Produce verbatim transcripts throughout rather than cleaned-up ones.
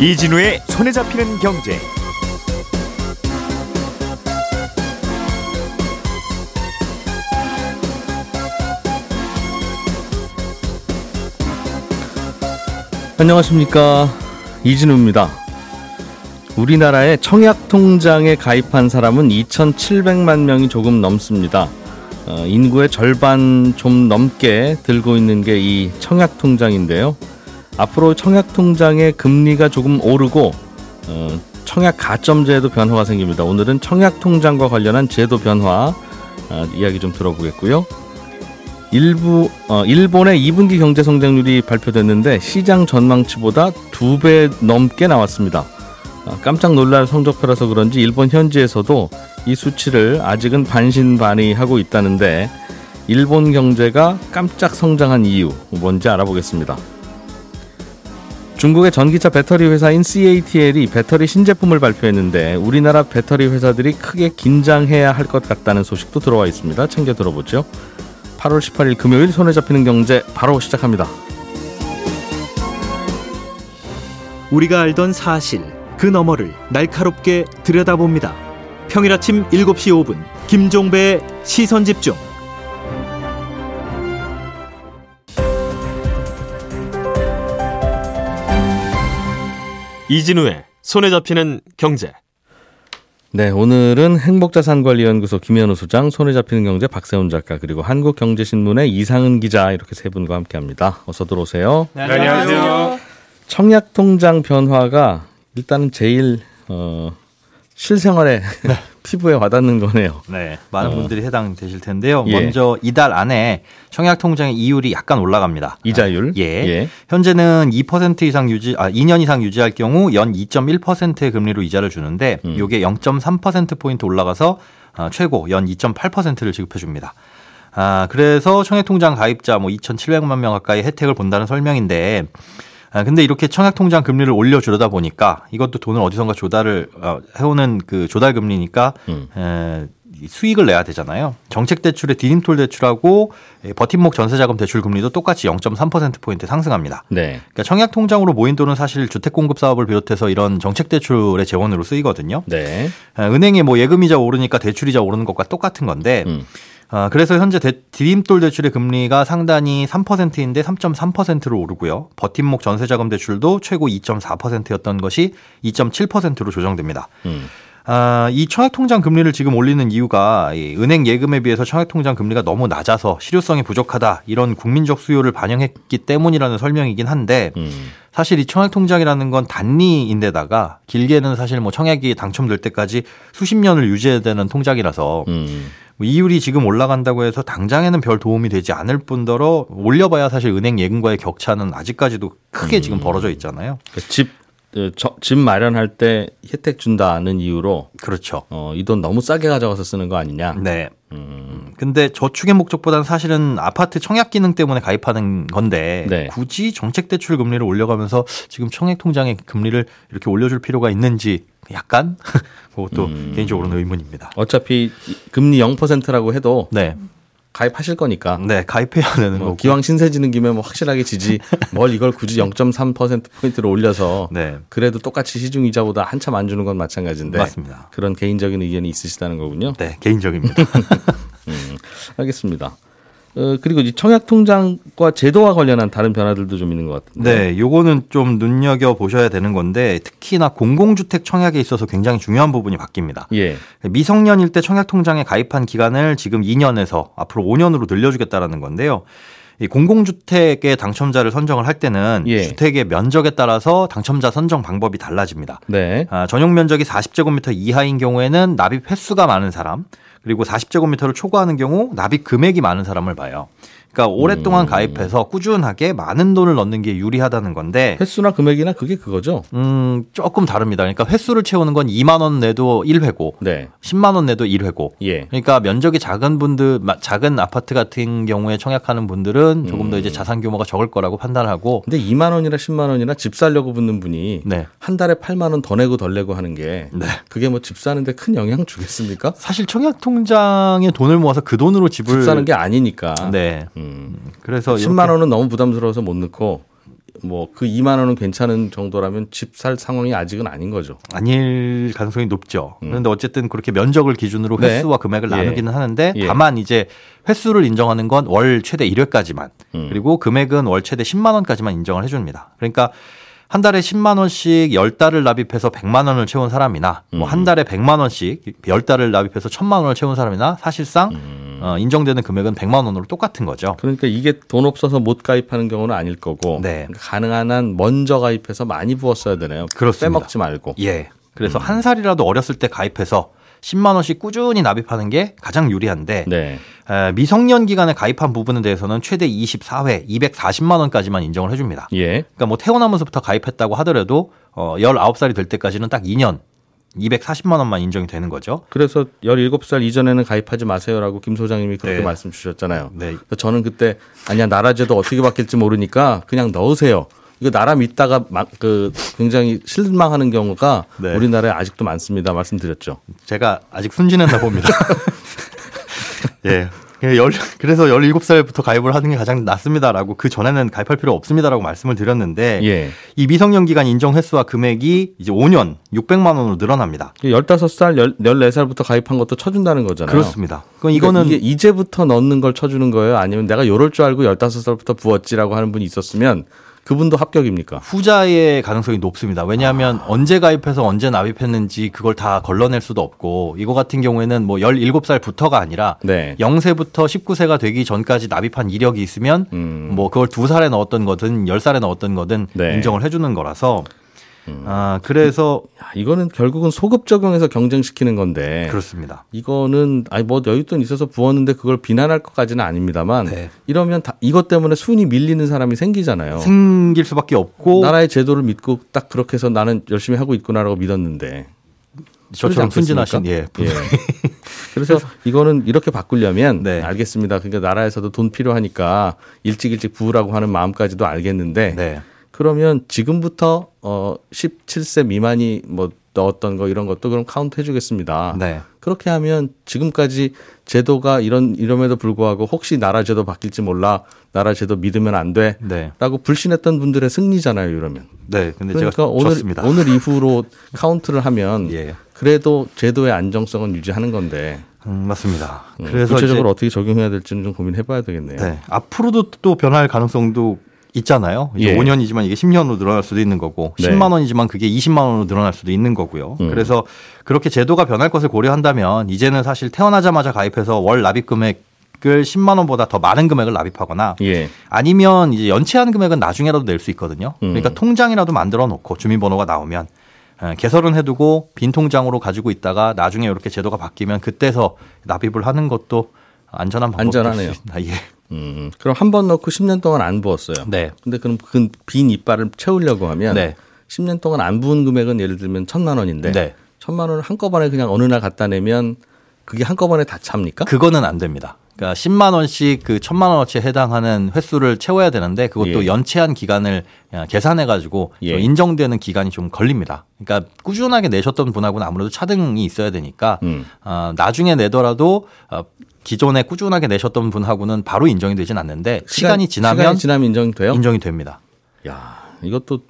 이진우의 손에 잡히는 경제. 안녕하십니까, 이진우입니다. 우리나라에 청약통장에 가입한 사람은 이천칠백만 명이 조금 넘습니다. 어, 인구의 절반 좀 넘게 들고 있는 게 이 청약통장인데요. 앞으로 청약통장의 금리가 조금 오르고 어, 청약가점제에도 변화가 생깁니다. 오늘은 청약통장과 관련한 제도 변화 어, 이야기 좀 들어보겠고요. 일부, 어, 일본의 이 분기 경제 성장률이 발표됐는데 시장 전망치보다 두 배 넘게 나왔습니다. 어, 깜짝 놀랄 성적표라서 그런지 일본 현지에서도 이 수치를 아직은 반신반의하고 있다는데, 일본 경제가 깜짝 성장한 이유 뭔지 알아보겠습니다. 중국의 전기차 배터리 회사인 씨에이티엘이 배터리 신제품을 발표했는데 우리나라 배터리 회사들이 크게 긴장해야 할 것 같다는 소식도 들어와 있습니다. 챙겨 들어보죠. 팔월 십팔일 금요일 손에 잡히는 경제 바로 시작합니다. 우리가 알던 사실 그 너머를 날카롭게 들여다봅니다. 평일 아침 일곱 시 오 분 김종배의 시선집중. 이진우의 손에 잡히는 경제. 네, 오늘은 행복자산관리연구소 김현우 소장, 손에 잡히는 경제 박세훈 작가, 그리고 한국경제신문의 이상은 기자, 이렇게 세 분과 함께합니다. 어서 들어오세요. 네, 안녕하세요. 청약통장 변화가 일단은 제일 어, 실생활에 네. 피부에 와닿는 거네요. 네, 많은 어. 분들이 해당되실 텐데요. 예. 먼저 이달 안에 청약통장의 이율이 약간 올라갑니다. 이자율? 예. 예. 현재는 이 퍼센트 이상 유지, 아, 이 년 이상 유지할 경우 연 이 점 일 퍼센트의 금리로 이자를 주는데, 음. 이게 영 점 삼 퍼센트 포인트 올라가서 어, 최고 연 이 점 팔 퍼센트를 지급해줍니다. 아, 그래서 청약통장 가입자 뭐 이천칠백만 명 가까이 혜택을 본다는 설명인데, 근데 이렇게 청약통장 금리를 올려주려다 보니까 이것도 돈을 어디선가 조달을 해오는 그 조달금리니까 음. 에, 수익을 내야 되잖아요. 정책대출의 디딤돌 대출하고 버팀목 전세자금 대출 금리도 똑같이 영 점 삼 퍼센트 포인트 상승합니다. 네. 그러니까 청약통장으로 모인 돈은 사실 주택공급사업을 비롯해서 이런 정책대출의 재원으로 쓰이거든요. 네. 은행에 뭐 예금이자 오르니까 대출이자 오르는 것과 똑같은 건데 음. 아, 그래서 현재 대, 디딤돌 대출의 금리가 상단이 삼 퍼센트인데 삼 점 삼 퍼센트로 오르고요. 버팀목 전세자금 대출도 최고 이 점 사 퍼센트였던 것이 이 점 칠 퍼센트로 조정됩니다. 음. 아, 이 청약통장 금리를 지금 올리는 이유가 이 은행 예금에 비해서 청약통장 금리가 너무 낮아서 실효성이 부족하다, 이런 국민적 수요를 반영했기 때문이라는 설명이긴 한데 음. 사실 이 청약통장이라는 건 단리인데다가 길게는 사실 뭐 청약이 당첨될 때까지 수십 년을 유지해야 되는 통장이라서 음. 이율이 지금 올라간다고 해서 당장에는 별 도움이 되지 않을 뿐더러 올려봐야 사실 은행 예금과의 격차는 아직까지도 크게 음. 지금 벌어져 있잖아요. 그러니까 집, 저, 집 마련할 때 혜택 준다는 이유로. 그렇죠. 어, 이 돈 너무 싸게 가져가서 쓰는 거 아니냐. 네. 음. 근데 저축의 목적보다는 사실은 아파트 청약 기능 때문에 가입하는 건데 네. 굳이 정책대출 금리를 올려가면서 지금 청약통장의 금리를 이렇게 올려줄 필요가 있는지 약간 그것도 음. 개인적으로는 의문입니다. 어차피 금리 영 퍼센트라고 해도 네. 가입하실 거니까. 네, 가입해야 되는 뭐 거고. 기왕 신세 지는 김에 뭐 확실하게 지지. 뭘 이걸 굳이 영 점 삼 퍼센트 포인트로 올려서 네. 그래도 똑같이 시중이자보다 한참 안 주는 건 마찬가지인데. 맞습니다. 그런 개인적인 의견이 있으시다는 거군요. 네, 개인적입니다. 음, 알겠습니다. 어, 그리고 이 청약통장과 제도와 관련한 다른 변화들도 좀 있는 것 같은데. 네, 요거는 좀 눈여겨보셔야 되는 건데 특히나 공공주택 청약에 있어서 굉장히 중요한 부분이 바뀝니다. 예. 미성년일 때 청약통장에 가입한 기간을 지금 이 년에서 앞으로 오 년으로 늘려주겠다라는 건데요. 이 공공주택의 당첨자를 선정을 할 때는 예. 주택의 면적에 따라서 당첨자 선정 방법이 달라집니다. 네. 아, 전용 면적이 사십 제곱미터 이하인 경우에는 납입 횟수가 많은 사람, 그리고 사십 제곱미터를 초과하는 경우 납입 금액이 많은 사람을 봐요. 그러니까 오랫동안 음. 가입해서 꾸준하게 많은 돈을 넣는 게 유리하다는 건데 횟수나 금액이나 그게 그거죠? 음, 조금 다릅니다. 그러니까 횟수를 채우는 건 이만 원 내도 일 회고 네. 십만 원 내도 일 회고 예. 그러니까 면적이 작은 분들, 작은 아파트 같은 경우에 청약하는 분들은 조금 음. 더 이제 자산 규모가 적을 거라고 판단하고 근데 이만 원이나 십만 원이나 집 살려고 붙는 분이 네. 한 달에 팔만 원 더 내고 덜 내고 하는 게 네. 그게 뭐 집 사는 데 큰 영향 주겠습니까? 사실 청약통장에 돈을 모아서 그 돈으로 집을 집 사는 게 아니니까 네. 음. 그래서 십만 원은 너무 부담스러워서 못 넣고 뭐 그 이만 원은 괜찮은 정도라면 집 살 상황이 아직은 아닌 거죠. 아닐 가능성이 높죠. 음. 그런데 어쨌든 그렇게 면적을 기준으로 횟수와 네. 금액을 예. 나누기는 하는데 예. 다만 이제 횟수를 인정하는 건 월 최대 일 회까지만 음. 그리고 금액은 월 최대 십만 원까지만 인정을 해줍니다. 그러니까 한 달에 십만 원씩 열 달을 납입해서 백만 원을 채운 사람이나 음. 뭐 한 달에 백만 원씩 열 달을 납입해서 천만 원을 채운 사람이나 사실상 음. 어, 인정되는 금액은 백만 원으로 똑같은 거죠. 그러니까 이게 돈 없어서 못 가입하는 경우는 아닐 거고 네. 가능한 한 먼저 가입해서 많이 부었어야 되네요. 그렇습니다. 빼먹지 말고. 예. 그래서 음. 한 살이라도 어렸을 때 가입해서 십만 원씩 꾸준히 납입하는 게 가장 유리한데 네. 미성년 기간에 가입한 부분에 대해서는 최대 이십사 회 이백사십만 원까지만 인정을 해줍니다. 예. 그러니까 뭐 태어나면서부터 가입했다고 하더라도 어, 열아홉 살이 될 때까지는 딱 이 년 이백사십만 원만 인정이 되는 거죠. 그래서 열일곱 살 이전에는 가입하지 마세요라고 김 소장님이 그렇게 네. 말씀 주셨잖아요. 네. 그래서 저는 그때 아니야 나라제도 어떻게 바뀔지 모르니까 그냥 넣으세요. 이거 나라 믿다가 막 그 굉장히 실망하는 경우가 네. 우리나라에 아직도 많습니다. 말씀드렸죠. 제가 아직 순진했나 봅니다. 예. 그래서 열일곱 살부터 가입을 하는 게 가장 낫습니다라고 그 전에는 가입할 필요 없습니다라고 말씀을 드렸는데 예. 이 미성년 기간 인정 횟수와 금액이 이제 오 년 육백만 원으로 늘어납니다. 열다섯 살, 열네 살부터 가입한 것도 쳐준다는 거잖아요. 그렇습니다. 그럼 이거는 이게 이제부터 넣는 걸 쳐주는 거예요? 아니면 내가 요럴 줄 알고 열다섯 살부터 부었지라고 하는 분이 있었으면 그분도 합격입니까? 후자의 가능성이 높습니다. 왜냐하면 아... 언제 가입해서 언제 납입했는지 그걸 다 걸러낼 수도 없고 이거 같은 경우에는 뭐 열일곱 살부터가 아니라 네. 영 세부터 십구 세가 되기 전까지 납입한 이력이 있으면 음... 뭐 그걸 두 살에 넣었던 거든 열 살에 넣었던 거든 네. 인정을 해주는 거라서 음... 아 그래서 야, 이거는 결국은 소급 적용해서 경쟁시키는 건데 그렇습니다. 이거는 아니 뭐 여윳돈 있어서 부었는데 그걸 비난할 것까지는 아닙니다만 네. 이러면 다 이것 때문에 순위 밀리는 사람이 생기잖아요. 생길 수밖에 없고 나라의 제도를 믿고 딱 그렇게 해서 나는 열심히 하고 있구나라고 믿었는데 저처럼 순진하신 예. 예. 그래서 이거는 이렇게 바꾸려면 네. 알겠습니다. 그러니까 나라에서도 돈 필요하니까 일찍 일찍 부으라고 하는 마음까지도 알겠는데. 네. 그러면 지금부터 어 십칠 세 미만이 뭐 넣었던 거 이런 것도 그럼 카운트 해주겠습니다. 네. 그렇게 하면 지금까지 제도가 이런 이름에도 불구하고 혹시 나라 제도 바뀔지 몰라 나라 제도 믿으면 안 돼라고 네. 불신했던 분들의 승리잖아요. 이러면. 네. 근데 그러니까 제가 오늘 졌습니다. 오늘 이후로 카운트를 하면 예. 그래도 제도의 안정성은 유지하는 건데. 음, 맞습니다. 음, 그래서 구체적으로 어떻게 적용해야 될지는 좀 고민해봐야 되겠네요. 네. 앞으로도 또 변할 가능성도. 있잖아요. 이제 예. 오 년이지만 이게 십 년으로 늘어날 수도 있는 거고 네. 십만 원이지만 그게 이십만 원으로 늘어날 수도 있는 거고요. 음. 그래서 그렇게 제도가 변할 것을 고려한다면 이제는 사실 태어나자마자 가입해서 월 납입 금액을 십만 원보다 더 많은 금액을 납입하거나 예. 아니면 이제 연체한 금액은 나중에라도 낼 수 있거든요. 음. 그러니까 통장이라도 만들어 놓고 주민번호가 나오면 개설은 해두고 빈 통장으로 가지고 있다가 나중에 이렇게 제도가 바뀌면 그때서 납입을 하는 것도 안전한 방법일 수 있습니다. 예. 음, 그럼 한 번 넣고 십 년 동안 안 부었어요. 네. 근데 그럼 그 빈 이빨을 채우려고 하면 네. 십 년 동안 안 부은 금액은 예를 들면 천만 원인데 네. 천만 원을 한꺼번에 그냥 어느 날 갖다 내면 그게 한꺼번에 다 찹니까? 그거는 안 됩니다. 그러니까 십만 원씩 그 천만 원어치에 해당하는 횟수를 채워야 되는데 그것도 예. 연체한 기간을 계산해가지고 예. 인정되는 기간이 좀 걸립니다. 그러니까 꾸준하게 내셨던 분하고는 아무래도 차등이 있어야 되니까 음. 어, 나중에 내더라도 어, 기존에 꾸준하게 내셨던 분하고는 바로 인정이 되진 않는데 시간이 지나면 시간이 지나면 인정이 돼요? 인정이 됩니다. 야, 이것도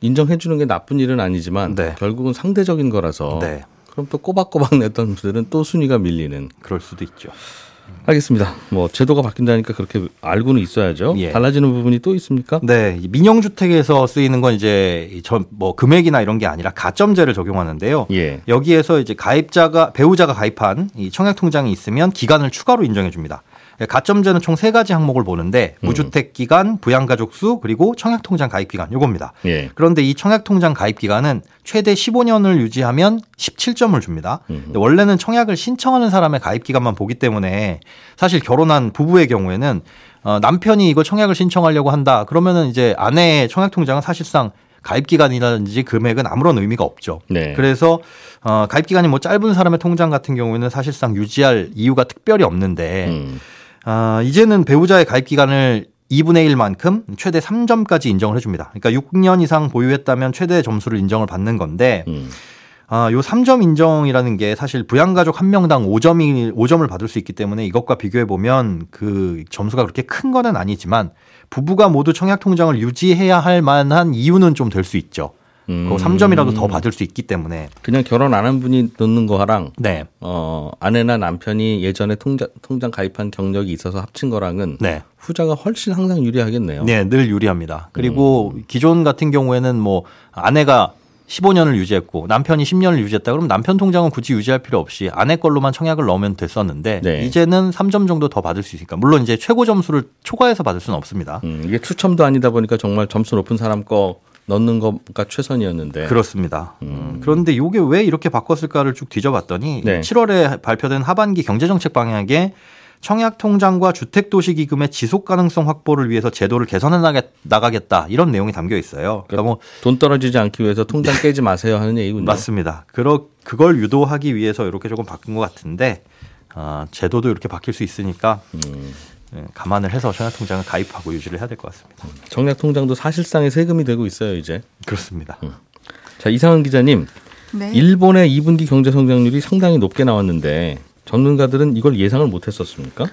인정해 주는 게 나쁜 일은 아니지만 네. 결국은 상대적인 거라서 네. 그럼 또 꼬박꼬박 냈던 분들은 또 순위가 밀리는 그럴 수도 있죠. 알겠습니다. 뭐 제도가 바뀐다니까 그렇게 알고는 있어야죠. 예. 달라지는 부분이 또 있습니까? 네, 민영주택에서 쓰이는 건 이제 뭐 금액이나 이런 게 아니라 가점제를 적용하는데요. 예. 여기에서 이제 가입자가 배우자가 가입한 이 청약통장이 있으면 기간을 추가로 인정해 줍니다. 가점제는 총 세 가지 항목을 보는데 무주택 기간, 부양가족 수, 그리고 청약통장 가입 기간 요겁니다. 예. 그런데 이 청약통장 가입 기간은 최대 십오 년을 유지하면 십칠 점을 줍니다. 근데 원래는 청약을 신청하는 사람의 가입 기간만 보기 때문에 사실 결혼한 부부의 경우에는 어, 남편이 이거 청약을 신청하려고 한다. 그러면은 이제 아내의 청약통장은 사실상 가입기간이라든지 금액은 아무런 의미가 없죠. 네. 그래서 어, 가입기간이 뭐 짧은 사람의 통장 같은 경우에는 사실상 유지할 이유가 특별히 없는데 음. 어, 이제는 배우자의 가입기간을 이분의 일만큼 최대 삼 점까지 인정을 해줍니다. 그러니까 육 년 이상 보유했다면 최대 점수를 인정을 받는 건데 음. 아, 요 삼 점 인정이라는 게 사실 부양가족 한 명당 오 점이, 오 점을 받을 수 있기 때문에 이것과 비교해보면 그 점수가 그렇게 큰 거는 아니지만 부부가 모두 청약통장을 유지해야 할 만한 이유는 좀 될 수 있죠. 음. 그 삼 점이라도 더 받을 수 있기 때문에. 그냥 결혼 안 한 분이 넣는 거랑 네. 어, 아내나 남편이 예전에 통장, 통장 가입한 경력이 있어서 합친 거랑은 네. 후자가 훨씬 항상 유리하겠네요. 네, 늘 유리합니다. 그리고 음. 기존 같은 경우에는 뭐 아내가 십오 년을 유지했고 남편이 십 년을 유지했다 그러면 남편 통장은 굳이 유지할 필요 없이 아내 걸로만 청약을 넣으면 됐었는데 네. 이제는 삼 점 정도 더 받을 수 있으니까 물론 이제 최고 점수를 초과해서 받을 수는 없습니다. 음, 이게 추첨도 아니다 보니까 정말 점수 높은 사람 거 넣는 거가 최선이었는데 그렇습니다. 음. 그런데 이게 왜 이렇게 바꿨을까를 쭉 뒤져봤더니 네. 칠월에 발표된 하반기 경제정책 방향에 청약통장과 주택도시기금의 지속가능성 확보를 위해서 제도를 개선해나가겠다 이런 내용이 담겨 있어요. 그러니까 뭐 돈 떨어지지 않기 위해서 통장 깨지 마세요 하는 얘기군요. 맞습니다. 그러, 그걸 유도하기 위해서 이렇게 조금 바뀐 것 같은데 어, 제도도 이렇게 바뀔 수 있으니까 음. 감안을 해서 청약통장을 가입하고 유지를 해야 될 것 같습니다. 청약통장도 사실상의 세금이 되고 있어요 이제. 그렇습니다. 음. 자, 이상은 기자님. 네. 일본의 이 분기 경제성장률이 상당히 높게 나왔는데 전문가들은 이걸 예상을 못했었습니까?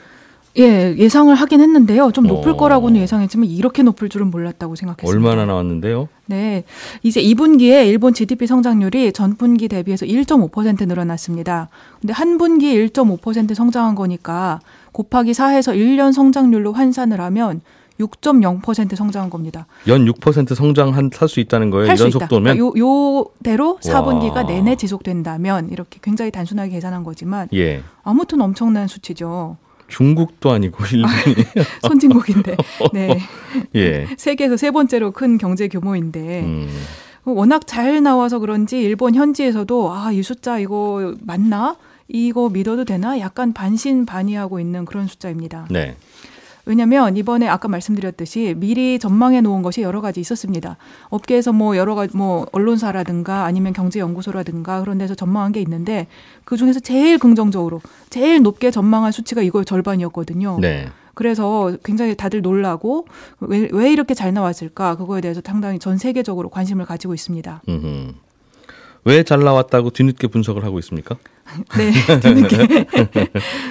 예, 예상을 하긴 했는데요. 좀 높을 어... 거라고는 예상했지만 이렇게 높을 줄은 몰랐다고 생각했습니다. 얼마나 나왔는데요? 네, 이제 이 분기에 일본 지디피 성장률이 전분기 대비해서 일 점 오 퍼센트 늘어났습니다. 근데 한 분기에 일 점 오 퍼센트 성장한 거니까 곱하기 사해서 일 년 성장률로 환산을 하면 육 점 영 퍼센트 성장한 겁니다. 연 육 퍼센트 성장한 할 수 있다는 거예요? 할 수 이런 있다. 속도면? 그러니까 요, 요대로 사 분기가 와. 내내 지속된다면 이렇게 굉장히 단순하게 계산한 거지만 예. 아무튼 엄청난 수치죠. 중국도 아니고 일본이. 선진국인데. 네. 예. 세계에서 세 번째로 큰 경제 규모인데. 음. 워낙 잘 나와서 그런지 일본 현지에서도 아, 이 숫자 이거 맞나? 이거 믿어도 되나? 약간 반신반의하고 있는 그런 숫자입니다. 네. 왜냐하면 이번에 아까 말씀드렸듯이 미리 전망해 놓은 것이 여러 가지 있었습니다. 업계에서 뭐 여러 가지 뭐 언론사라든가 아니면 경제연구소라든가 그런 데서 전망한 게 있는데 그중에서 제일 긍정적으로 제일 높게 전망한 수치가 이거 절반이었거든요. 네. 그래서 굉장히 다들 놀라고 왜, 왜 이렇게 잘 나왔을까 그거에 대해서 상당히 전 세계적으로 관심을 가지고 있습니다. 음흠. 왜 잘 나왔다고 뒤늦게 분석을 하고 있습니까? 네, 뒤늦게.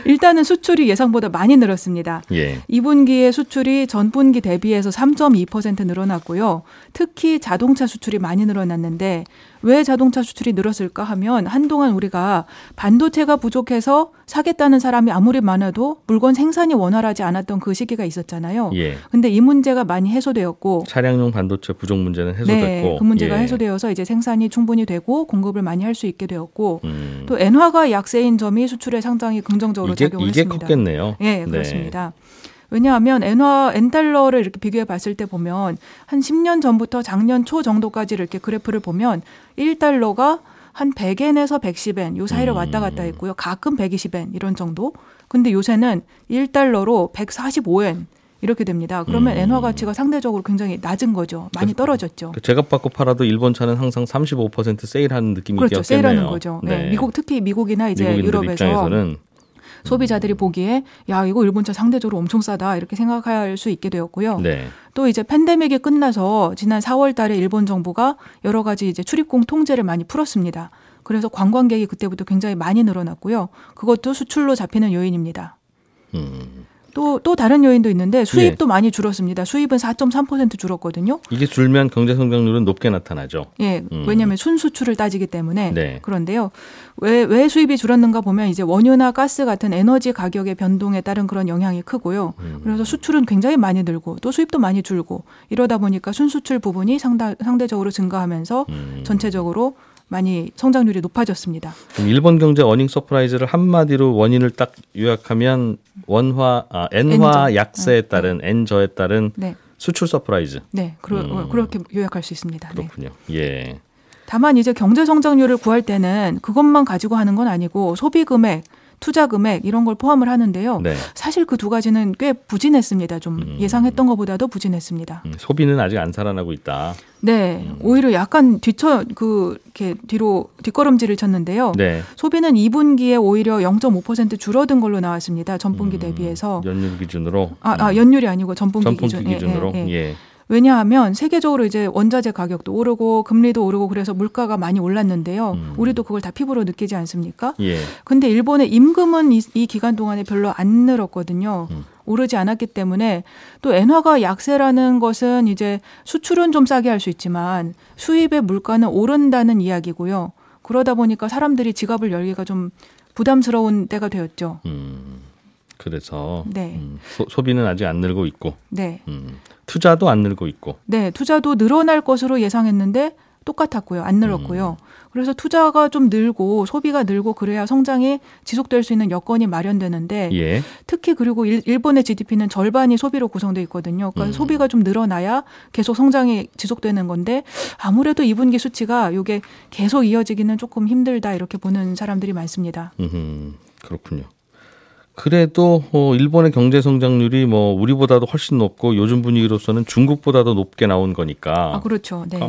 일단은 수출이 예상보다 많이 늘었습니다. 예. 이 분기에 수출이 전분기 대비해서 삼 점 이 퍼센트 늘어났고요. 특히 자동차 수출이 많이 늘어났는데 왜 자동차 수출이 늘었을까 하면 한동안 우리가 반도체가 부족해서 사겠다는 사람이 아무리 많아도 물건 생산이 원활하지 않았던 그 시기가 있었잖아요. 그런데 예. 이 문제가 많이 해소되었고 차량용 반도체 부족 문제는 해소됐고 네, 그 문제가 예. 해소되어서 이제 생산이 충분히 되고 공급을 많이 할 수 있게 되었고 음. 또 엔화가 약세인 점이 수출에 상당히 긍정적으로 이게, 작용을 이게 했습니다. 이게 컸겠네요. 네, 그렇습니다. 네. 왜냐하면 엔화, 엔달러를 이렇게 비교해 봤을 때 보면 한 십 년 전부터 작년 초 정도까지 이렇게 그래프를 보면 일 달러가 한 백 엔에서 백십 엔 요 사이를 음. 왔다 갔다 했고요. 가끔 백이십 엔 이런 정도. 근데 요새는 일 달러로 백사십오 엔 이렇게 됩니다. 그러면 엔화 음. 가치가 상대적으로 굉장히 낮은 거죠. 많이 떨어졌죠. 그 제값 받고 팔아도 일본 차는 항상 삼십오 퍼센트 세일하는 느낌이 그렇죠. 있겠네요. 세일하는 거죠. 네. 네. 미국 특히 미국이나 이제 유럽에서 입장에서는. 소비자들이 보기에 야 이거 일본차 상대적으로 엄청 싸다 이렇게 생각할 수 있게 되었고요. 네. 또 이제 팬데믹이 끝나서 지난 사월 달에 일본 정부가 여러 가지 이제 출입국 통제를 많이 풀었습니다. 그래서 관광객이 그때부터 굉장히 많이 늘어났고요. 그것도 수출로 잡히는 요인입니다. 음. 또, 또 다른 요인도 있는데 수입도 예. 많이 줄었습니다. 수입은 사 점 삼 퍼센트 줄었거든요. 이게 줄면 경제 성장률은 높게 나타나죠. 예, 음. 왜냐하면 순수출을 따지기 때문에 네. 그런데요. 왜, 왜 수입이 줄었는가 보면 이제 원유나 가스 같은 에너지 가격의 변동에 따른 그런 영향이 크고요. 음. 그래서 수출은 굉장히 많이 늘고 또 수입도 많이 줄고 이러다 보니까 순수출 부분이 상다, 상대적으로 증가하면서 음. 전체적으로 많이 성장률이 높아졌습니다. 그럼 일본 경제 어닝 서프라이즈를 한마디로 원인을 딱 요약하면 원화, 아, 엔화 엔저. 약세에 따른 엔저에 따른 네. 수출 서프라이즈. 네, 그러, 음. 그렇게 요약할 수 있습니다. 그렇군요. 네. 예. 다만 이제 경제 성장률을 구할 때는 그것만 가지고 하는 건 아니고 소비 금액, 투자 금액 이런 걸 포함을 하는데요. 네. 사실 그 두 가지는 꽤 부진했습니다. 좀 음. 예상했던 것보다도 부진했습니다. 음, 소비는 아직 안 살아나고 있다. 네, 음. 오히려 약간 뒤쳐 그 이렇게 뒤로 뒷걸음질을 쳤는데요. 네. 소비는 이 분기에 오히려 영 점 오 퍼센트 줄어든 걸로 나왔습니다. 전분기 음. 대비해서 연율 기준으로 아, 아 연율이 아니고 전분기, 전분기 기준. 기준으로. 예, 예, 예. 예. 왜냐하면 세계적으로 이제 원자재 가격도 오르고 금리도 오르고 그래서 물가가 많이 올랐는데요. 음. 우리도 그걸 다 피부로 느끼지 않습니까? 예. 근데 일본의 임금은 이, 이 기간 동안에 별로 안 늘었거든요. 음. 오르지 않았기 때문에 또 엔화가 약세라는 것은 이제 수출은 좀 싸게 할 수 있지만 수입의 물가는 오른다는 이야기고요. 그러다 보니까 사람들이 지갑을 열기가 좀 부담스러운 때가 되었죠. 음. 그래서 네. 음, 소, 소비는 아직 안 늘고 있고 네. 음, 투자도 안 늘고 있고 네, 투자도 늘어날 것으로 예상했는데 똑같았고요. 안 늘었고요. 음. 그래서 투자가 좀 늘고 소비가 늘고 그래야 성장이 지속될 수 있는 여건이 마련되는데 예. 특히 그리고 일, 일본의 지디피는 절반이 소비로 구성되어 있거든요. 그러니까 음. 소비가 좀 늘어나야 계속 성장이 지속되는 건데 아무래도 이 분기 수치가 이게 계속 이어지기는 조금 힘들다 이렇게 보는 사람들이 많습니다. 음, 그렇군요. 그래도 일본의 경제 성장률이 뭐 우리보다도 훨씬 높고 요즘 분위기로서는 중국보다도 높게 나온 거니까. 아 그렇죠. 네. 아,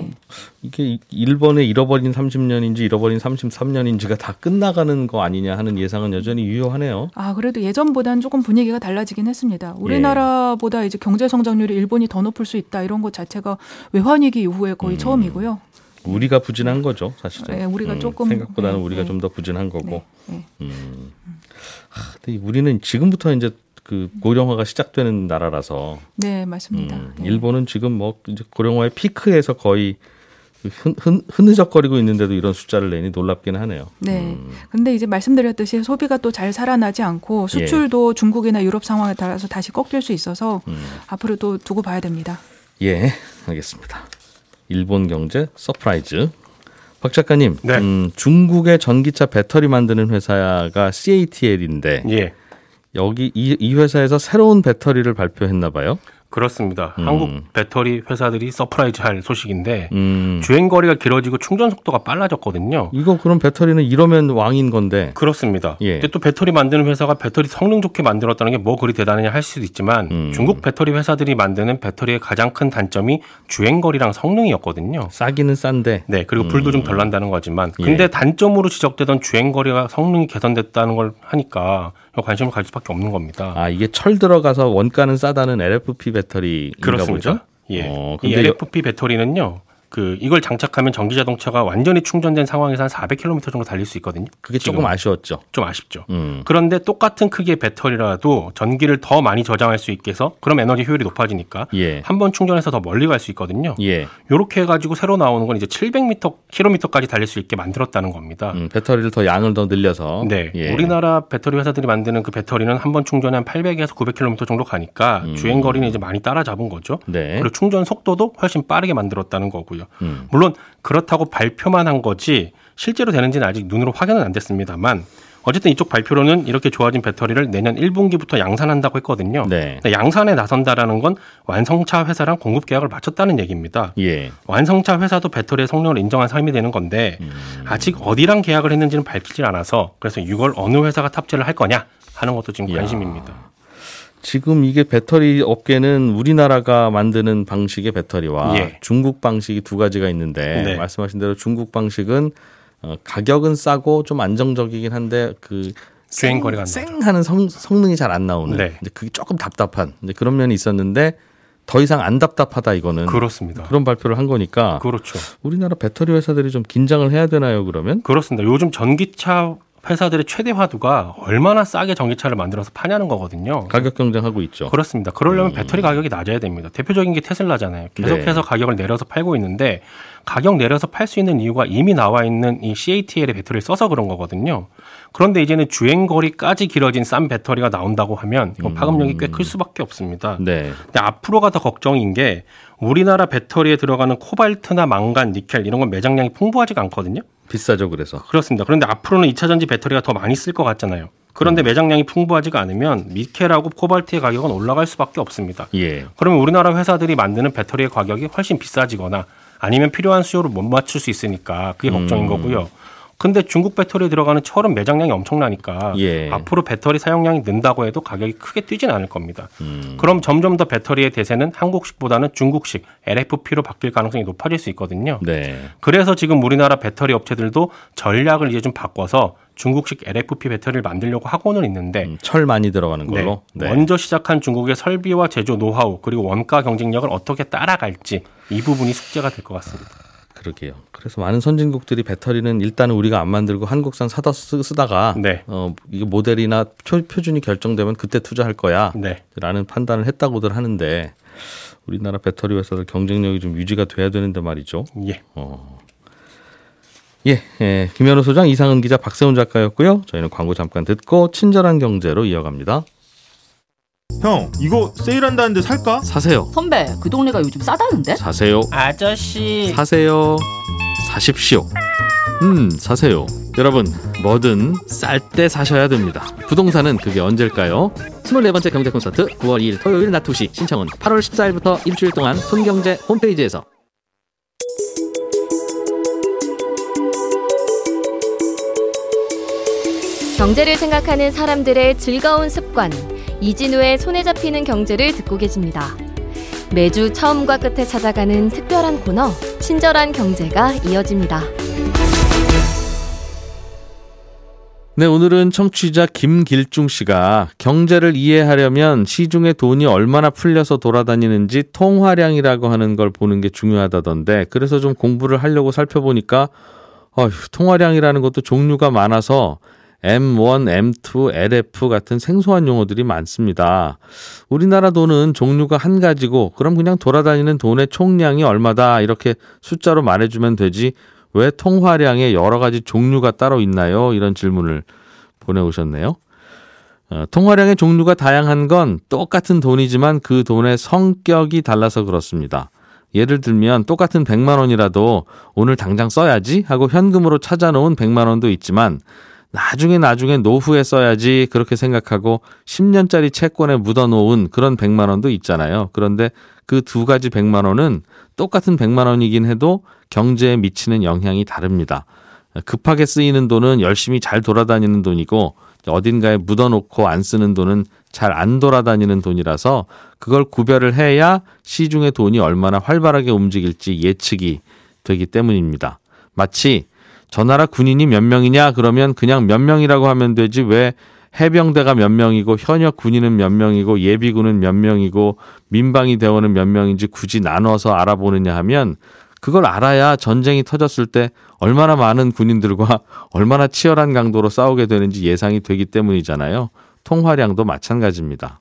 이게 일본의 잃어버린 삼십 년인지 잃어버린 삼십삼 년인지가 다 끝나가는 거 아니냐 하는 예상은 여전히 유효하네요. 아 그래도 예전보다는 조금 분위기가 달라지긴 했습니다. 우리나라보다 이제 경제 성장률이 일본이 더 높을 수 있다 이런 것 자체가 외환위기 이후에 거의 음. 처음이고요. 우리가 부진한 거죠, 사실은. 네, 우리가 음, 조금 생각보다는 네, 우리가 네. 좀 더 부진한 거고. 네, 네. 음. 하, 근데 우리는 지금부터 이제 그 고령화가 시작되는 나라라서. 네, 맞습니다. 음, 네. 일본은 지금 뭐 이제 고령화의 피크에서 거의 흔, 흔, 흐느적거리고 있는데도 이런 숫자를 내니 놀랍긴 하네요. 네. 그런데 음. 이제 말씀드렸듯이 소비가 또 잘 살아나지 않고 수출도 예. 중국이나 유럽 상황에 따라서 다시 꺾일 수 있어서 음. 앞으로 또 두고 봐야 됩니다. 예, 알겠습니다. 일본 경제 서프라이즈. 박 작가님, 네. 음, 중국의 전기차 배터리 만드는 회사가 씨에이티엘인데 예. 여기 이, 이 회사에서 새로운 배터리를 발표했나 봐요. 그렇습니다. 음. 한국 배터리 회사들이 서프라이즈할 소식인데 음. 주행 거리가 길어지고 충전 속도가 빨라졌거든요. 이거 그럼 배터리는 이러면 왕인 건데. 그렇습니다. 예. 근데 또 배터리 만드는 회사가 배터리 성능 좋게 만들었다는 게 뭐 그리 대단하냐 할 수도 있지만 음. 중국 배터리 회사들이 만드는 배터리의 가장 큰 단점이 주행 거리랑 성능이었거든요. 싸기는 싼데. 네. 그리고 불도 음. 좀 덜 난다는 거지만. 근데 예. 단점으로 지적되던 주행 거리가 성능이 개선됐다는 걸 하니까 관심을 가질 수밖에 없는 겁니다. 아 이게 철 들어가서 원가는 싸다는 엘에프피 배터리. 배터리 그렇습니다. 예. 어, 이 엘에프피 배터리는요. 그 이걸 장착하면 전기 자동차가 완전히 충전된 상황에서 한 사백 킬로미터 정도 달릴 수 있거든요. 그게 지금. 조금 아쉬웠죠. 좀 아쉽죠. 음. 그런데 똑같은 크기의 배터리라도 전기를 더 많이 저장할 수 있게 해서 그럼 에너지 효율이 높아지니까 예. 한 번 충전해서 더 멀리 갈 수 있거든요. 예. 이렇게 해가지고 새로 나오는 건 이제 칠백 킬로미터까지 달릴 수 있게 만들었다는 겁니다. 음, 배터리를 더 양을 더 늘려서. 네. 예. 우리나라 배터리 회사들이 만드는 그 배터리는 한 번 충전에 한 팔백에서 구백 킬로미터 정도 가니까 음. 주행 거리는 이제 많이 따라잡은 거죠. 네. 그리고 충전 속도도 훨씬 빠르게 만들었다는 거고요. 음. 물론 그렇다고 발표만 한 거지 실제로 되는지는 아직 눈으로 확인은 안 됐습니다만 어쨌든 이쪽 발표로는 이렇게 좋아진 배터리를 내년 일 분기부터 양산한다고 했거든요. 네. 양산에 나선다라는 건 완성차 회사랑 공급 계약을 마쳤다는 얘기입니다. 예. 완성차 회사도 배터리의 성능을 인정한 삶이 되는 건데 음. 아직 어디랑 계약을 했는지는 밝히질 않아서 그래서 유월 어느 회사가 탑재를 할 거냐 하는 것도 지금 관심입니다. 야. 지금 이게 배터리 업계는 우리나라가 만드는 방식의 배터리와 예. 중국 방식이 두 가지가 있는데 네. 말씀하신 대로 중국 방식은 가격은 싸고 좀 안정적이긴 한데 그 주행거리가 쌩하는 성능이 잘 안 나오는 네. 이제 그게 조금 답답한 이제 그런 면이 있었는데 더 이상 안 답답하다 이거는 그렇습니다. 그런 발표를 한 거니까 그렇죠. 우리나라 배터리 회사들이 좀 긴장을 해야 되나요 그러면? 그렇습니다. 요즘 전기차 회사들의 최대 화두가 얼마나 싸게 전기차를 만들어서 파냐는 거거든요. 가격 경쟁하고 있죠. 그렇습니다. 그러려면 음. 배터리 가격이 낮아야 됩니다. 대표적인 게 테슬라잖아요. 계속해서 네. 가격을 내려서 팔고 있는데 가격 내려서 팔 수 있는 이유가 이미 나와 있는 이 씨에이티엘의 배터리를 써서 그런 거거든요. 그런데 이제는 주행 거리까지 길어진 싼 배터리가 나온다고 하면 이건 파급력이 꽤 클 수밖에 없습니다. 네. 근데 앞으로가 더 걱정인 게 우리나라 배터리에 들어가는 코발트나 망간, 니켈 이런 건 매장량이 풍부하지가 않거든요. 비싸죠, 그래서. 그렇습니다. 그런데 앞으로는 이차전지 배터리가 더 많이 쓸 것 같잖아요. 그런데 음. 매장량이 풍부하지가 않으면 니켈하고 코발트의 가격은 올라갈 수밖에 없습니다. 예. 그러면 우리나라 회사들이 만드는 배터리의 가격이 훨씬 비싸지거나 아니면 필요한 수요를 못 맞출 수 있으니까 그게 걱정인 음. 거고요. 근데 중국 배터리에 들어가는 철은 매장량이 엄청나니까 예. 앞으로 배터리 사용량이 는다고 해도 가격이 크게 뛰진 않을 겁니다. 음. 그럼 점점 더 배터리의 대세는 한국식보다는 중국식 엘에프피로 바뀔 가능성이 높아질 수 있거든요. 네. 그래서 지금 우리나라 배터리 업체들도 전략을 이제 좀 바꿔서 중국식 엘에프피 배터리를 만들려고 하고는 있는데 음, 철 많이 들어가는 걸로 네. 네. 먼저 시작한 중국의 설비와 제조 노하우 그리고 원가 경쟁력을 어떻게 따라갈지 이 부분이 숙제가 될 것 같습니다. 그러게요. 그래서 많은 선진국들이 배터리는 일단은 우리가 안 만들고 한국산 사다 쓰, 쓰다가 네. 어, 이게 모델이나 표, 표준이 결정되면 그때 투자할 거야 네. 라는 판단을 했다고들 하는데 우리나라 배터리 회사들 경쟁력이 좀 유지가 돼야 되는데 말이죠. 예. 어. 예, 예, 김현우 소장, 이상은 기자, 박세훈 작가였고요. 저희는 광고 잠깐 듣고 친절한 경제로 이어갑니다. 형, 이거 세일한다는데 살까? 사세요. 선배, 그 동네가 요즘 싸다는데? 사세요. 아저씨, 사세요. 사십시오. 음, 사세요. 여러분, 뭐든 쌀 때 사셔야 됩니다. 부동산은 그게 언제일까요? 스물네 번째 경제 콘서트 구월 이일 토요일 낮 두 시 신청은 팔월 십사일부터 일주일 동안 손경제 홈페이지에서. 경제를 생각하는 사람들의 즐거운 습관, 이진우의 손에 잡히는 경제를 듣고 계십니다. 매주 처음과 끝에 찾아가는 특별한 코너, 친절한 경제가 이어집니다. 네, 오늘은 청취자 김길중 씨가 경제를 이해하려면 시중에 돈이 얼마나 풀려서 돌아다니는지 통화량이라고 하는 걸 보는 게 중요하다던데 그래서 좀 공부를 하려고 살펴보니까 어휴, 통화량이라는 것도 종류가 많아서 엠 원, 엠 투, 엘에프 같은 생소한 용어들이 많습니다. 우리나라 돈은 종류가 한 가지고 그럼 그냥 돌아다니는 돈의 총량이 얼마다 이렇게 숫자로 말해주면 되지 왜 통화량에 여러 가지 종류가 따로 있나요? 이런 질문을 보내오셨네요. 어, 통화량의 종류가 다양한 건 똑같은 돈이지만 그 돈의 성격이 달라서 그렇습니다. 예를 들면 똑같은 백만 원이라도 오늘 당장 써야지 하고 현금으로 찾아놓은 백만 원도 있지만 나중에 나중에 노후에 써야지 그렇게 생각하고 십 년짜리 채권에 묻어놓은 그런 백만 원도 있잖아요. 그런데 그 두 가지 백만 원은 똑같은 백만 원이긴 해도 경제에 미치는 영향이 다릅니다. 급하게 쓰이는 돈은 열심히 잘 돌아다니는 돈이고 어딘가에 묻어놓고 안 쓰는 돈은 잘 안 돌아다니는 돈이라서 그걸 구별을 해야 시중의 돈이 얼마나 활발하게 움직일지 예측이 되기 때문입니다. 마치 저 나라 군인이 몇 명이냐 그러면 그냥 몇 명이라고 하면 되지 왜 해병대가 몇 명이고 현역 군인은 몇 명이고 예비군은 몇 명이고 민방위 대원은 몇 명인지 굳이 나눠서 알아보느냐 하면 그걸 알아야 전쟁이 터졌을 때 얼마나 많은 군인들과 얼마나 치열한 강도로 싸우게 되는지 예상이 되기 때문이잖아요. 통화량도 마찬가지입니다.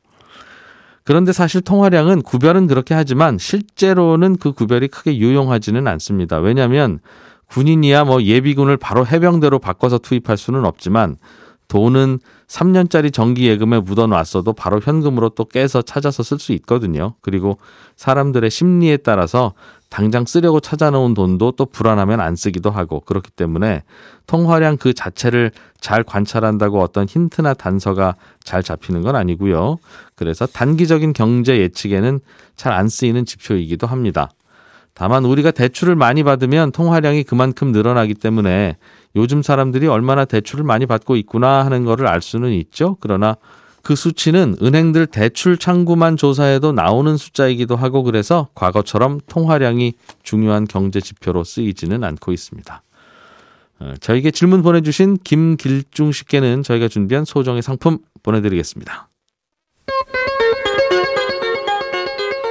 그런데 사실 통화량은 구별은 그렇게 하지만 실제로는 그 구별이 크게 유용하지는 않습니다. 왜냐하면 군인이야 뭐 예비군을 바로 해병대로 바꿔서 투입할 수는 없지만 돈은 삼 년짜리 정기예금에 묻어놨어도 바로 현금으로 또 깨서 찾아서 쓸 수 있거든요. 그리고 사람들의 심리에 따라서 당장 쓰려고 찾아놓은 돈도 또 불안하면 안 쓰기도 하고 그렇기 때문에 통화량 그 자체를 잘 관찰한다고 어떤 힌트나 단서가 잘 잡히는 건 아니고요. 그래서 단기적인 경제 예측에는 잘 안 쓰이는 지표이기도 합니다. 다만 우리가 대출을 많이 받으면 통화량이 그만큼 늘어나기 때문에 요즘 사람들이 얼마나 대출을 많이 받고 있구나 하는 거를 알 수는 있죠. 그러나 그 수치는 은행들 대출 창구만 조사해도 나오는 숫자이기도 하고 그래서 과거처럼 통화량이 중요한 경제 지표로 쓰이지는 않고 있습니다. 저에게 질문 보내주신 김길중 씨께는 저희가 준비한 소정의 상품 보내드리겠습니다.